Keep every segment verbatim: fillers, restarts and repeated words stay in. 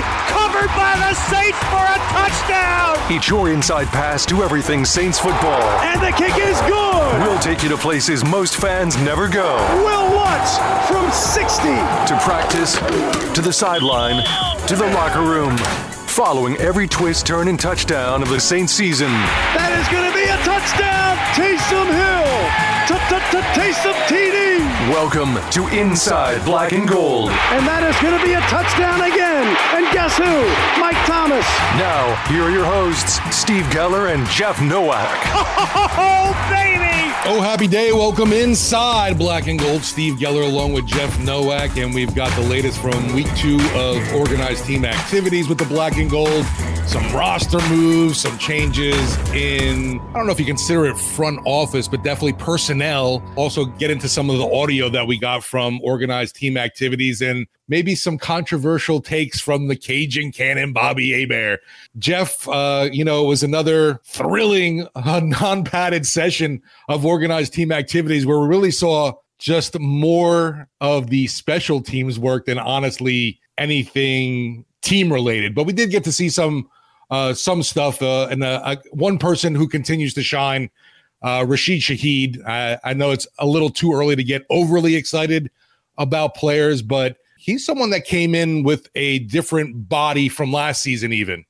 Groupie covered by the Saints for a touchdown. It's your inside pass to everything Saints football. And the kick is good. We'll take you to places most fans never go. We'll watch from sixty. To practice, to the sideline, to the locker room. Following every twist, turn, and touchdown of the Saints season. That is going to be a touchdown, Taysom Hill. Taysom T D. Welcome to Inside Black and Gold. And that is going to be a touchdown again. And guess who? Mike Thomas. Now, here are your hosts, Steve Geller and Jeff Nowak. Oh, baby! Oh, happy day. Welcome Inside Black and Gold. Steve Geller along with Jeff Nowak. And we've got the latest from week two of organized team activities with the Black and Gold, some roster moves, some changes in, I don't know if you consider it front office, but definitely personnel. Also get into some of the audio that we got from organized team activities and maybe some controversial takes from the Cajun Cannon, Bobby Hebert. Jeff, uh, you know, it was another thrilling uh, non-padded session of organized team activities where we really saw just more of the special teams work than honestly anything team related. But we did get to see some uh, some stuff. Uh, and uh, uh, one person who continues to shine, uh, Rashid Shaheed. I, I know it's a little too early to get overly excited about players, but he's someone that came in with a different body from last season even.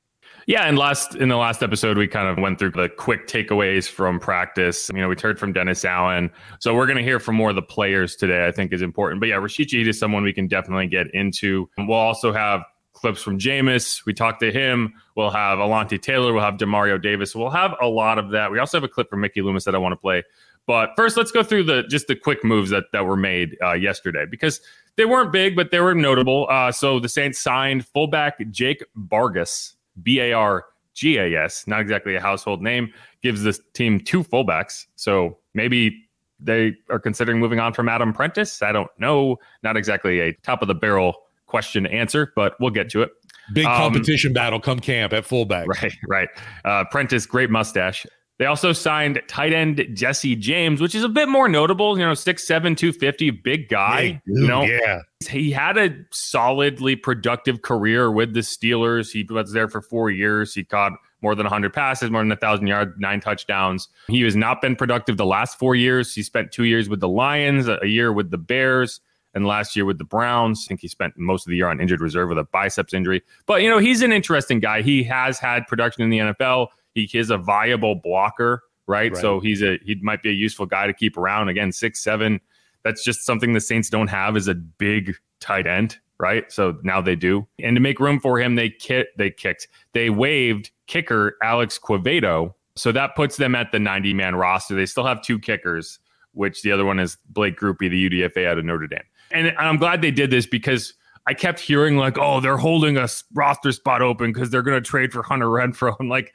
Yeah, and last in the last episode, we kind of went through the quick takeaways from practice. You know, we heard from Dennis Allen. So we're going to hear from more of the players today, I think is important. But yeah, Rashid Shaheed is someone we can definitely get into. We'll also have clips from Jameis. We talked to him. We'll have Alontae Taylor. We'll have DeMario Davis. We'll have a lot of that. We also have a clip from Mickey Loomis that I want to play. But first, let's go through the just the quick moves that, that were made uh, yesterday, because they weren't big, but they were notable. Uh, so the Saints signed fullback Jake Vargas. B A R G A S, not exactly a household name, gives this team two fullbacks. So maybe they are considering moving on from Adam Prentice. I don't know. Not exactly a top of the barrel question to answer, but we'll get to it. Big competition um, battle come camp at fullback. Right, right. Uh, Prentice, great mustache. They also signed tight end Jesse James, which is a bit more notable. You know, six seven, two fifty, big guy. Dude, you know, yeah. He had a solidly productive career with the Steelers. He was there for four years. He caught more than one hundred passes, more than one thousand yards, nine touchdowns. He has not been productive the last four years. He spent two years with the Lions, a year with the Bears, and last year with the Browns. I think he spent most of the year on injured reserve with a biceps injury. But, you know, he's an interesting guy. He has had production in the N F L. He is a viable blocker, right? right? So he's a he might be a useful guy to keep around. Again, six seven. That's just something the Saints don't have is a big tight end, right? So now they do, and to make room for him, they kit they kicked they waived kicker Alex Quevedo. So that puts them at the ninety man roster. They still have two kickers, which the other one is Blake Groupie, the U D F A out of Notre Dame. And I'm glad they did this because I kept hearing like, oh, they're holding a roster spot open because they're going to trade for Hunter Renfro, and like.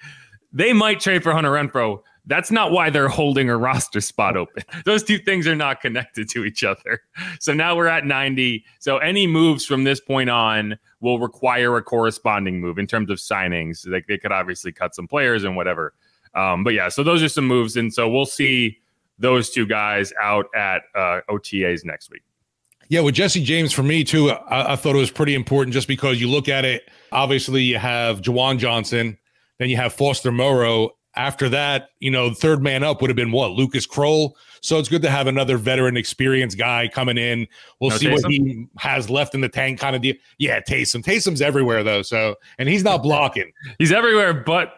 They might trade for Hunter Renfro. That's not why they're holding a roster spot open. Those two things are not connected to each other. So now we're at ninety. So any moves from this point on will require a corresponding move in terms of signings. Like they could obviously cut some players and whatever. Um, but yeah, so those are some moves. And so we'll see those two guys out at uh, O T As next week. Yeah, with Jesse James, for me, too, I, I thought it was pretty important just because you look at it. Obviously, you have Jawan Johnson. Then you have Foster Moreau. After that, you know, third man up would have been what? Lucas Kroll. So it's good to have another veteran experienced guy coming in. We'll no, see Taysom? What he has left in the tank kind of deal. Yeah, Taysom. Taysom's everywhere, though. So, and he's not blocking. He's everywhere but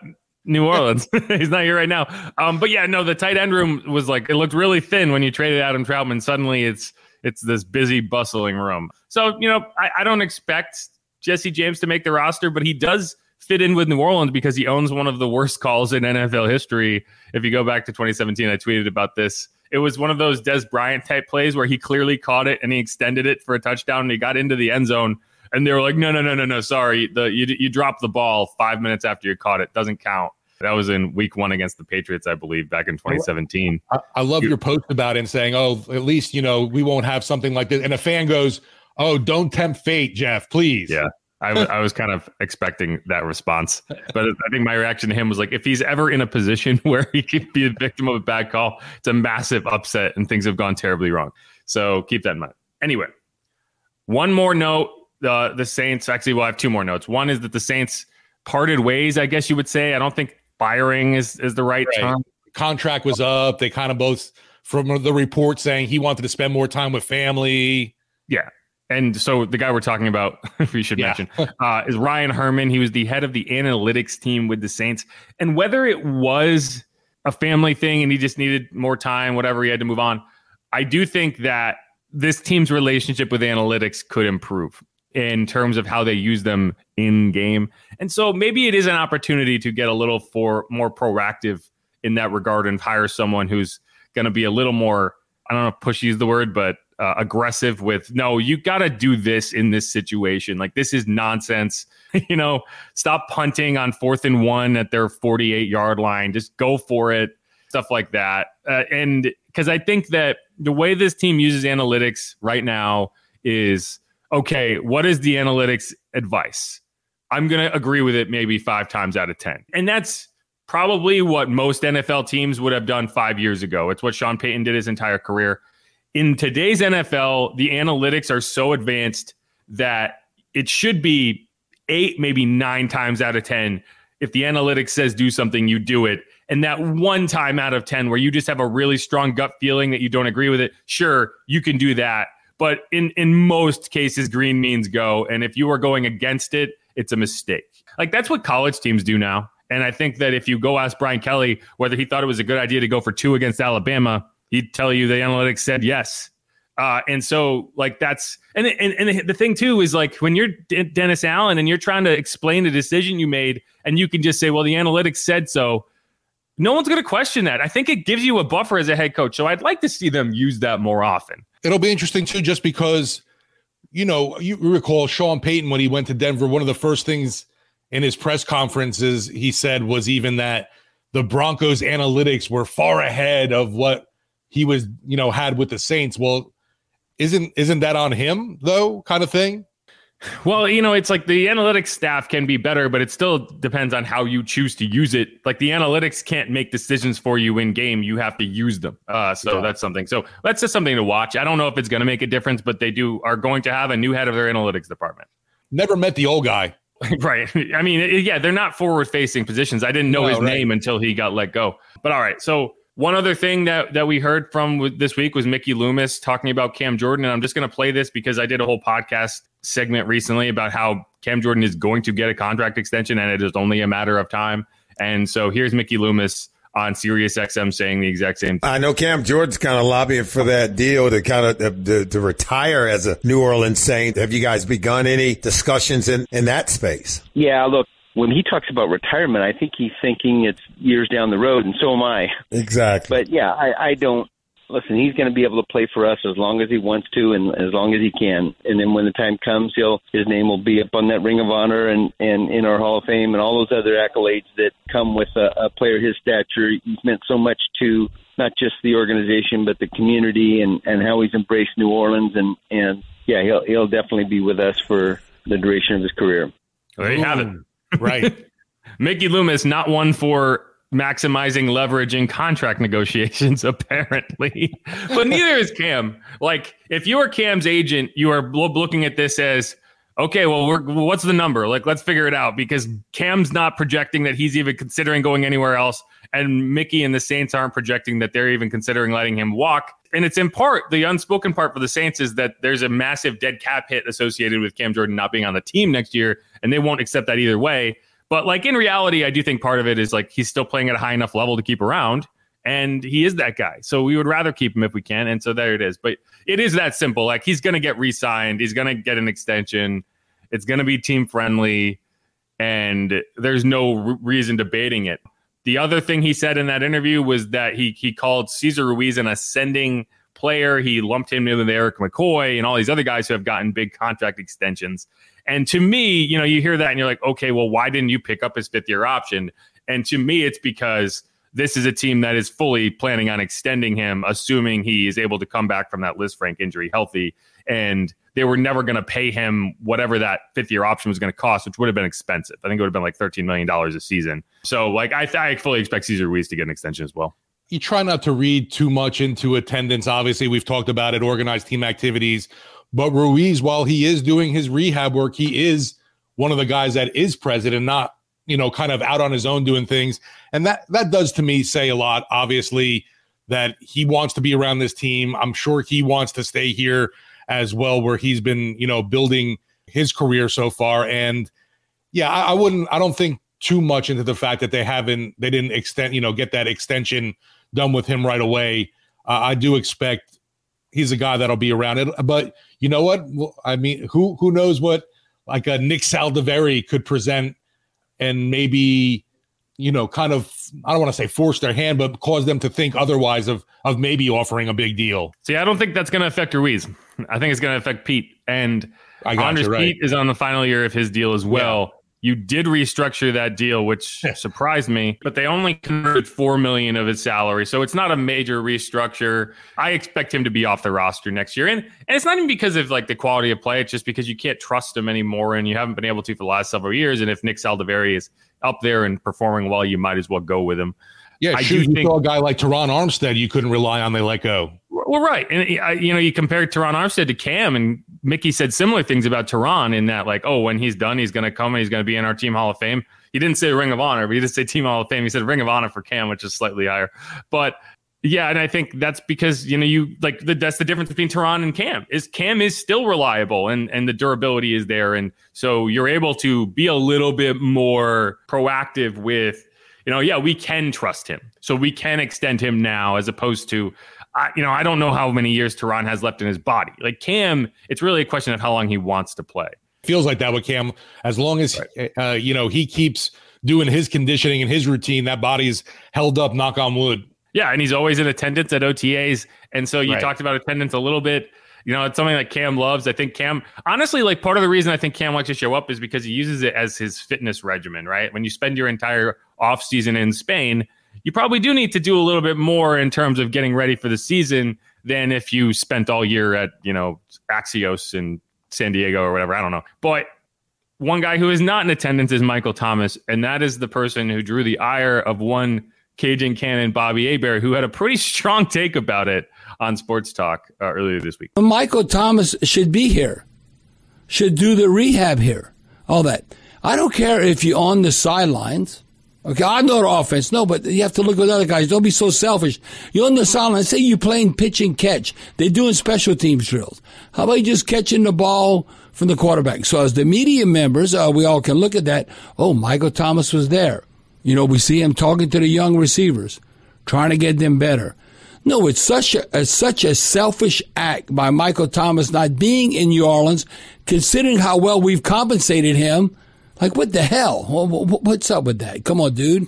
New Orleans. He's not here right now. Um, but yeah, no, the tight end room was like, it looked really thin when you traded Adam Troutman. Suddenly it's, it's this busy, bustling room. So, you know, I, I don't expect Jesse James to make the roster, but he does fit in with New Orleans because he owns one of the worst calls in N F L history. If you go back to twenty seventeen, I tweeted about this. It was one of those Des Bryant type plays where he clearly caught it and he extended it for a touchdown and he got into the end zone and they were like, no, no, no, no, no, sorry. The, you you dropped the ball five minutes after you caught it. Doesn't count. That was in week one against the Patriots, I believe, back in twenty seventeen. I, I love your post about him saying, oh, at least, you know, we won't have something like this. And a fan goes, oh, don't tempt fate, Jeff, please. Yeah. I, w- I was kind of expecting that response, but I think my reaction to him was like, if he's ever in a position where he could be a victim of a bad call, it's a massive upset and things have gone terribly wrong. So keep that in mind. Anyway, one more note uh, the Saints, actually, we'll have two more notes. One is that the Saints parted ways, I guess you would say. I don't think firing is, is the right, right term. Contract was up. They kind of both, from the report, saying he wanted to spend more time with family. Yeah. And so the guy we're talking about, we should yeah. mention, uh, is Ryan Herman. He was the head of the analytics team with the Saints. And whether it was a family thing and he just needed more time, whatever, he had to move on, I do think that this team's relationship with analytics could improve in terms of how they use them in game. And so maybe it is an opportunity to get a little for more proactive in that regard and hire someone who's going to be a little more, I don't know if pushy is the word, but Uh, aggressive with, no, you got to do this in this situation. Like, this is nonsense. You know, stop punting on fourth and one at their forty-eight yard line. Just go for it. Stuff like that. Uh, and because I think that the way this team uses analytics right now is, okay, what is the analytics advice? I'm going to agree with it maybe five times out of ten. And that's probably what most N F L teams would have done five years ago. It's what Sean Payton did his entire career. In today's N F L, the analytics are so advanced that it should be eight, maybe nine times out of ten. If the analytics says do something, you do it. And that one time out of ten where you just have a really strong gut feeling that you don't agree with it, sure, you can do that. But in, in most cases, green means go. And if you are going against it, it's a mistake. Like, that's what college teams do now. And I think that if you go ask Brian Kelly whether he thought it was a good idea to go for two against Alabama, he'd tell you the analytics said yes. Uh, and so, like, that's... And, and and the thing, too, is, like, when you're D- Dennis Allen and you're trying to explain the decision you made and you can just say, well, the analytics said so, no one's going to question that. I think it gives you a buffer as a head coach. So I'd like to see them use that more often. It'll be interesting, too, just because, you know, you recall Sean Payton, when he went to Denver, one of the first things in his press conferences he said was even that the Broncos' analytics were far ahead of what he was, you know, had with the Saints. Well, isn't isn't that on him, though, kind of thing? Well, you know, it's like the analytics staff can be better, but it still depends on how you choose to use it. Like, the analytics can't make decisions for you in game. You have to use them. Uh, so yeah. that's something. So that's just something to watch. I don't know if it's going to make a difference, but they do are going to have a new head of their analytics department. Never met the old guy. Right. I mean, it, yeah, they're not forward-facing positions. I didn't know no, his right. name until he got let go. But all right, so... One other thing that, that we heard from this week was Mickey Loomis talking about Cam Jordan. And I'm just going to play this because I did a whole podcast segment recently about how Cam Jordan is going to get a contract extension and it is only a matter of time. And so here's Mickey Loomis on SiriusXM saying the exact same thing. I know Cam Jordan's kind of lobbying for that deal to kind of uh, to, to retire as a New Orleans Saint. Have you guys begun any discussions in, in that space? Yeah, look. When he talks about retirement, I think he's thinking it's years down the road, and so am I. Exactly. But, yeah, I, I don't – listen, he's going to be able to play for us as long as he wants to and as long as he can. And then when the time comes, he'll his name will be up on that Ring of Honor and, and in our Hall of Fame and all those other accolades that come with a, a player his stature. He's meant so much to not just the organization but the community and, and how he's embraced New Orleans. And, and yeah, he'll, he'll definitely be with us for the duration of his career. There you have it. Right. Mickey Loomis, not one for maximizing leverage in contract negotiations, apparently. But neither is Cam. Like, if you are Cam's agent, you are looking at this as, okay, well, we're, what's the number? Like, let's figure it out, because Cam's not projecting that he's even considering going anywhere else. And Mickey and the Saints aren't projecting that they're even considering letting him walk. And it's in part, the unspoken part for the Saints is that there's a massive dead cap hit associated with Cam Jordan not being on the team next year, and they won't accept that either way. But, like, in reality, I do think part of it is, like, he's still playing at a high enough level to keep around, and he is that guy. So we would rather keep him if we can, and so there it is. But it is that simple. Like, he's going to get re-signed. He's going to get an extension. It's going to be team-friendly, and there's no r- reason debating it. The other thing he said in that interview was that he he called Cesar Ruiz an ascending player. He lumped him in with Eric McCoy and all these other guys who have gotten big contract extensions. And to me, you know, you hear that and you're like, okay, well, why didn't you pick up his fifth year option? And to me, it's because this is a team that is fully planning on extending him, assuming he is able to come back from that Lisfranc injury healthy. And they were never going to pay him whatever that fifth year option was going to cost, which would have been expensive. I think it would have been like thirteen million dollars a season. So, like, I, I fully expect Cesar Ruiz to get an extension as well. You try not to read too much into attendance. Obviously, we've talked about it, organized team activities. But Ruiz, while he is doing his rehab work, he is one of the guys that is present and not, you know, kind of out on his own doing things. And that that does to me say a lot, obviously, that he wants to be around this team. I'm sure he wants to stay here as well, where he's been, you know, building his career so far. And yeah, I, I wouldn't, I don't think too much into the fact that they haven't, they didn't extend, you know, get that extension done with him right away. Uh, I do expect he's a guy that'll be around it, but you know what? I mean, who, who knows what like a Nick Saldiveri could present and maybe, you know, kind of, I don't want to say force their hand, but cause them to think otherwise of, of maybe offering a big deal. See, I don't think that's going to affect Ruiz. I think it's going to affect Pete. And Andrus right. Peat is on the final year of his deal as well. Yeah. You did restructure that deal, which surprised me, but they only converted four million dollars of his salary. So it's not a major restructure. I expect him to be off the roster next year. And, and it's not even because of like the quality of play. It's just because you can't trust him anymore and you haven't been able to for the last several years. And if Nick Saldiveri is up there and performing well, you might as well go with him. Yeah, I shoot, do you think, saw a guy like Terron Armstead you couldn't rely on, they let go. Well, right. And, I, you know, you compared Terron Armstead to Cam, and Mickey said similar things about Terron in that, like, oh, when he's done, he's going to come and he's going to be in our Team Hall of Fame. He didn't say Ring of Honor, but he did say Team Hall of Fame. He said Ring of Honor for Cam, which is slightly higher. But, yeah, and I think that's because, you know, you like the, that's the difference between Terron and Cam is Cam is still reliable and, and the durability is there. And so you're able to be a little bit more proactive with, you know, yeah, we can trust him. So we can extend him now as opposed to, I, you know, I don't know how many years Terron has left in his body. Like Cam, it's really a question of how long he wants to play. Feels like that with Cam. As long as, right. uh, you know, he keeps doing his conditioning and his routine, that body's held up, knock on wood. Yeah, and he's always in attendance at O T As. And so you right. talked about attendance a little bit. You know, it's something that Cam loves. I think Cam, honestly, like part of the reason I think Cam likes to show up is because he uses it as his fitness regimen, right? When you spend your entire offseason in Spain, you probably do need to do a little bit more in terms of getting ready for the season than if you spent all year at, you know, Axios in San Diego or whatever. I don't know. But one guy who is not in attendance is Michael Thomas. And that is the person who drew the ire of one Cajun Cannon, Bobby Hebert, who had a pretty strong take about it on Sports Talk uh, earlier this week. Michael Thomas should be here, should do the rehab here, all that. I don't care if you're on the sidelines. Okay, I'm not offense, no, but you have to look at other guys. Don't be so selfish. You're on the sidelines. Say you're playing pitch and catch. They're doing special teams drills. How about you just catching the ball from the quarterback? So as the media members, uh, we all can look at that. Oh, Michael Thomas was there. You know, we see him talking to the young receivers, trying to get them better. No, it's such a, it's such a selfish act by Michael Thomas not being in New Orleans, considering how well we've compensated him. Like, what the hell? What's up with that? Come on, dude.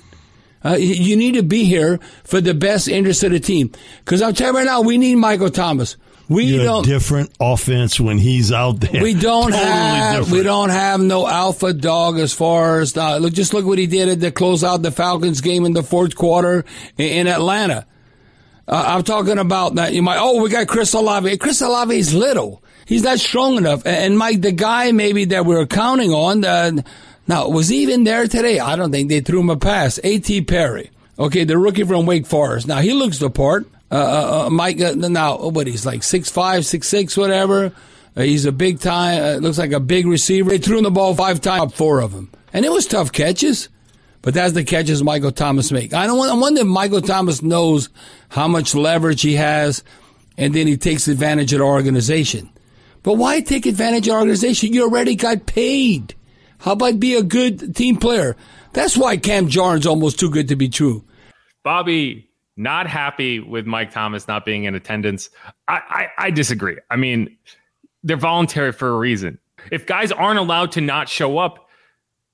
Uh, you need to be here for the best interest of the team. Because I'm telling you right now, we need Michael Thomas. We You're don't a different offense when he's out there. We don't totally have different. we don't have no alpha dog as far as uh, look. Just look what he did at the close out the Falcons game in the fourth quarter in, in Atlanta. Uh, I'm talking about that. You might, oh, we got Chris Olave. Chris Olave is little. He's not strong enough. And, and Mike, the guy maybe that we were counting on, uh, now, was he even there today? I don't think they threw him a pass. A T. Perry. Okay, the rookie from Wake Forest. Now, he looks the part. Uh, uh, Mike, uh, now, what, he's like six five, six six, whatever. Uh, he's a big time, uh, looks like a big receiver. They threw him the ball five times, four of them. And it was tough catches. But that's the catches Michael Thomas make. I don't want, I wonder if Michael Thomas knows how much leverage he has, and then he takes advantage of the organization. But why take advantage of the organization? You already got paid. How about be a good team player? That's why Cam Jordan's almost too good to be true. Bobby, not happy with Mike Thomas not being in attendance. I, I, I disagree. I mean, they're voluntary for a reason. If guys aren't allowed to not show up,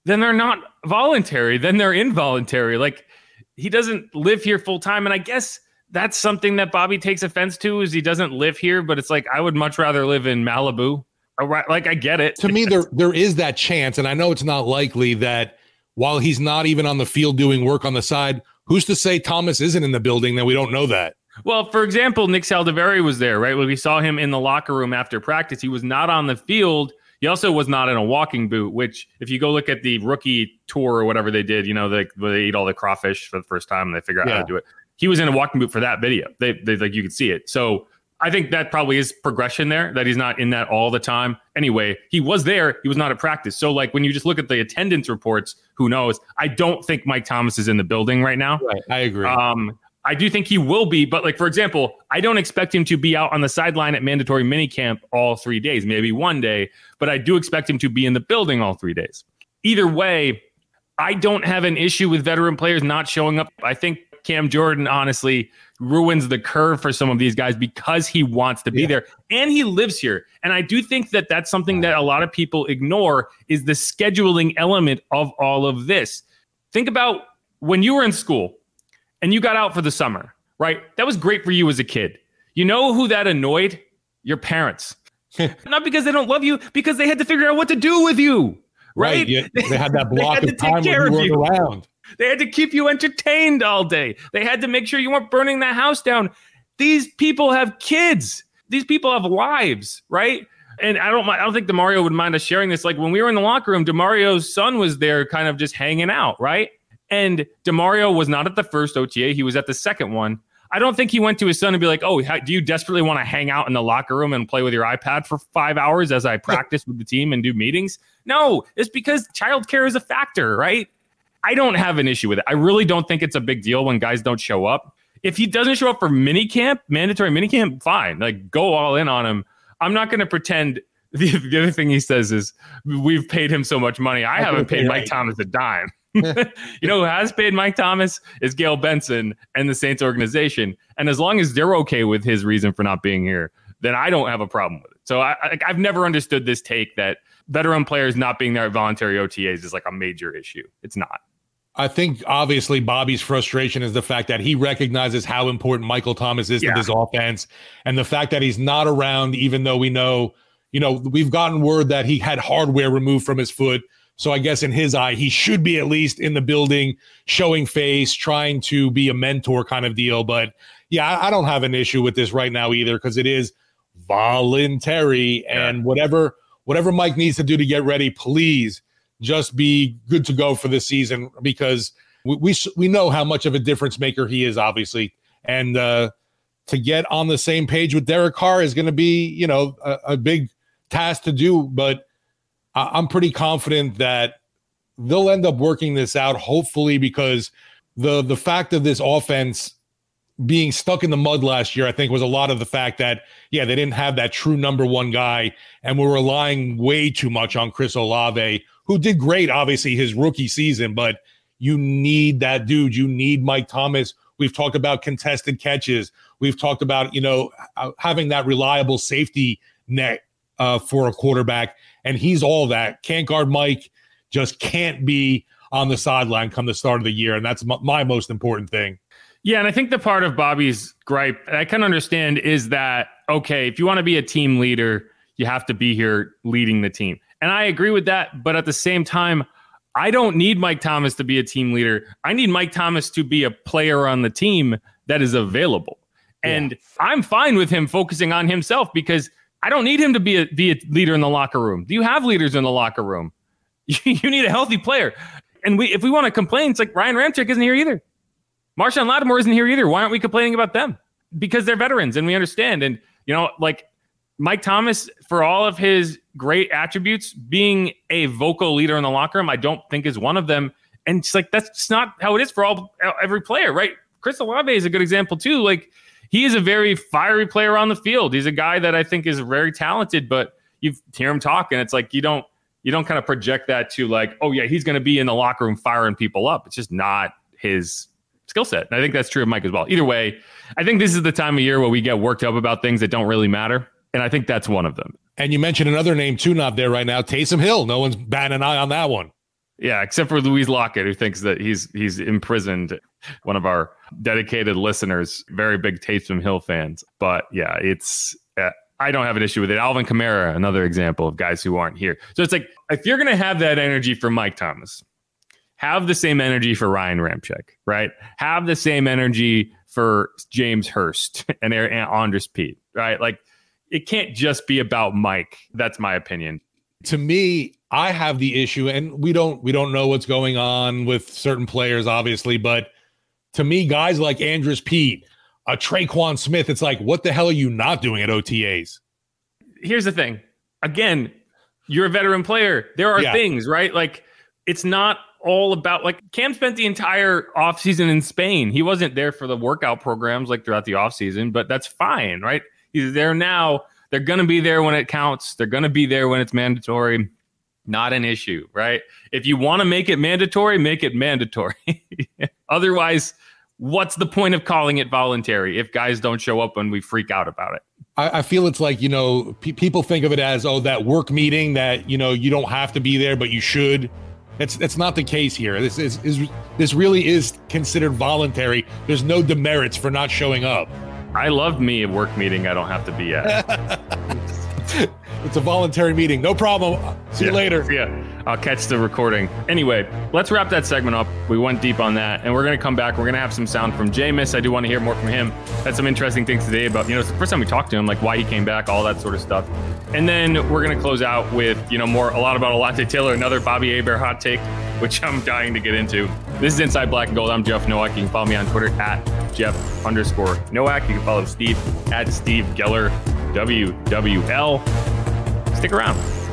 then they're not voluntary. Then they're involuntary. Like, he doesn't live here full time. And I guess that's something that Bobby takes offense to is he doesn't live here. But it's like, I would much rather live in Malibu. Like, I get it. To me, there there is that chance. And I know it's not likely that while he's not even on the field doing work on the side, who's to say Thomas isn't in the building that we don't know that? Well, for example, Nick Saldiveri was there, right? When we saw him in the locker room after practice, he was not on the field. He also was not in a walking boot, which if you go look at the rookie tour or whatever they did, you know, they, they eat all the crawfish for the first time and they figure out yeah. how to do it. He was in a walking boot for that video. They, they like you could see it. So I think that probably is progression there, that he's not in that all the time. Anyway, he was there. He was not at practice. So, like, when you just look at the attendance reports, who knows? I don't think Mike Thomas is in the building right now. Right, I agree. Um, I do think he will be. But, like, for example, I don't expect him to be out on the sideline at mandatory minicamp all three days, maybe one day. But I do expect him to be in the building all three days. Either way, I don't have an issue with veteran players not showing up. I think Cam Jordan, honestly, ruins the curve for some of these guys because he wants to be yeah. there. And he lives here. And I do think that that's something that a lot of people ignore is the scheduling element of all of this. Think about when you were in school and you got out for the summer, right? That was great for you as a kid. You know who that annoyed? Your parents. Not because they don't love you, because they had to figure out what to do with you. Right? right. They had that block had of time where you you. around. They had to keep you entertained all day. They had to make sure you weren't burning the house down. These people have kids. These people have lives, right? And I don't I don't think DeMario would mind us sharing this. Like, when we were in the locker room, DeMario's son was there kind of just hanging out, right? And DeMario was not at the first O T A. He was at the second one. I don't think he went to his son and be like, oh, do you desperately want to hang out in the locker room and play with your iPad for five hours as I practice with the team and do meetings? No, it's because childcare is a factor, right? I don't have an issue with it. I really don't think it's a big deal when guys don't show up. If he doesn't show up for minicamp, mandatory minicamp, fine. Like, go all in on him. I'm not going to pretend. The, the other thing he says is we've paid him so much money. I, I haven't paid Mike right. Thomas a dime. You know who has paid Mike Thomas is Gail Benson and the Saints organization. And as long as they're okay with his reason for not being here, then I don't have a problem with it. So I, I, I've never understood this take that veteran players not being there at voluntary O T As is like a major issue. It's not. I think, obviously, Bobby's frustration is the fact that he recognizes how important Michael Thomas is yeah. to this offense, and the fact that he's not around, even though we know, you know, we've gotten word that he had hardware removed from his foot. So I guess in his eye, he should be at least in the building, showing face, trying to be a mentor kind of deal. But, yeah, I, I don't have an issue with this right now either, because it is voluntary. Yeah. And whatever whatever Mike needs to do to get ready, please just be good to go for this season, because we we, we know how much of a difference maker he is, obviously. And uh, to get on the same page with Derek Carr is going to be, you know, a, a big task to do. But I, I'm pretty confident that they'll end up working this out, hopefully, because the the fact of this offense being stuck in the mud last year, I think, was a lot of the fact that, yeah, they didn't have that true number one guy, and we're relying way too much on Chris Olave, who did great, obviously, his rookie season, but you need that dude. You need Mike Thomas. We've talked about contested catches. We've talked about, you know, having that reliable safety net uh, for a quarterback, and he's all that. Can't guard Mike, just can't be on the sideline come the start of the year, and that's m- my most important thing. Yeah, and I think the part of Bobby's gripe that I can understand is that, okay, if you want to be a team leader, you have to be here leading the team. And I agree with that. But at the same time, I don't need Mike Thomas to be a team leader. I need Mike Thomas to be a player on the team that is available. Yeah. And I'm fine with him focusing on himself, because I don't need him to be a, be a leader in the locker room. Do you have leaders in the locker room? You need a healthy player. And we, if we want to complain, it's like Ryan Ramczyk isn't here either. Marshawn Lattimore isn't here either. Why aren't we complaining about them? Because they're veterans and we understand. And, you know, like, Mike Thomas, for all of his great attributes, being a vocal leader in the locker room, I don't think is one of them. And it's like, that's just not how it is for all every player, right? Chris Olave is a good example too. Like, he is a very fiery player on the field. He's a guy that I think is very talented, but you hear him talk and it's like, you don't, you don't kind of project that to like, oh yeah, he's going to be in the locker room firing people up. It's just not his skill set. And I think that's true of Mike as well. Either way, I think this is the time of year where we get worked up about things that don't really matter. And I think that's one of them. And you mentioned another name too, not there right now, Taysom Hill. No one's batting an eye on that one. Yeah, except for Louise Lockett, who thinks that he's he's imprisoned. One of our dedicated listeners, very big Taysom Hill fans. But yeah, it's uh, I don't have an issue with it. Alvin Kamara, another example of guys who aren't here. So it's like, if you're going to have that energy for Mike Thomas, have the same energy for Ryan Ramczyk, right? Have the same energy for James Hurst and Andrus Peat, right? Like, it can't just be about Mike. That's my opinion. To me, I have the issue, and we don't we don't know what's going on with certain players, obviously, but to me, guys like Andrus Peat, a Traquan Smith, it's like, what the hell are you not doing at O T As? Here's the thing. Again, you're a veteran player. There are yeah. things, right? Like, it's not all about, like, Cam spent the entire offseason in Spain. He wasn't there for the workout programs, like, throughout the offseason, but that's fine, right? He's there now. They're going to be there when it counts. They're going to be there when it's mandatory. Not an issue, right? If you want to make it mandatory, make it mandatory. Otherwise, what's the point of calling it voluntary if guys don't show up when we freak out about it? I, I feel it's like, you know, pe- people think of it as, oh, that work meeting that, you know, you don't have to be there, but you should. That's that's not the case here. This is, is this really is considered voluntary. There's no demerits for not showing up. I love me a work meeting I don't have to be at. It's a voluntary meeting. No problem. See yeah, you later. Yeah, I'll catch the recording. Anyway, let's wrap that segment up. We went deep on that, and we're going to come back. We're going to have some sound from Jameis. I do want to hear more from him. Had some interesting things today about, you know, it's the first time we talked to him, like why he came back, all that sort of stuff. And then we're going to close out with, you know, more, a lot about Alontae Taylor, another Bobby Hebert hot take, which I'm dying to get into. This is Inside Black and Gold. I'm Jeff Nowak. You can follow me on Twitter at Jeff underscore Nowak. You can follow Steve at Steve Geller, W W L. Stick around.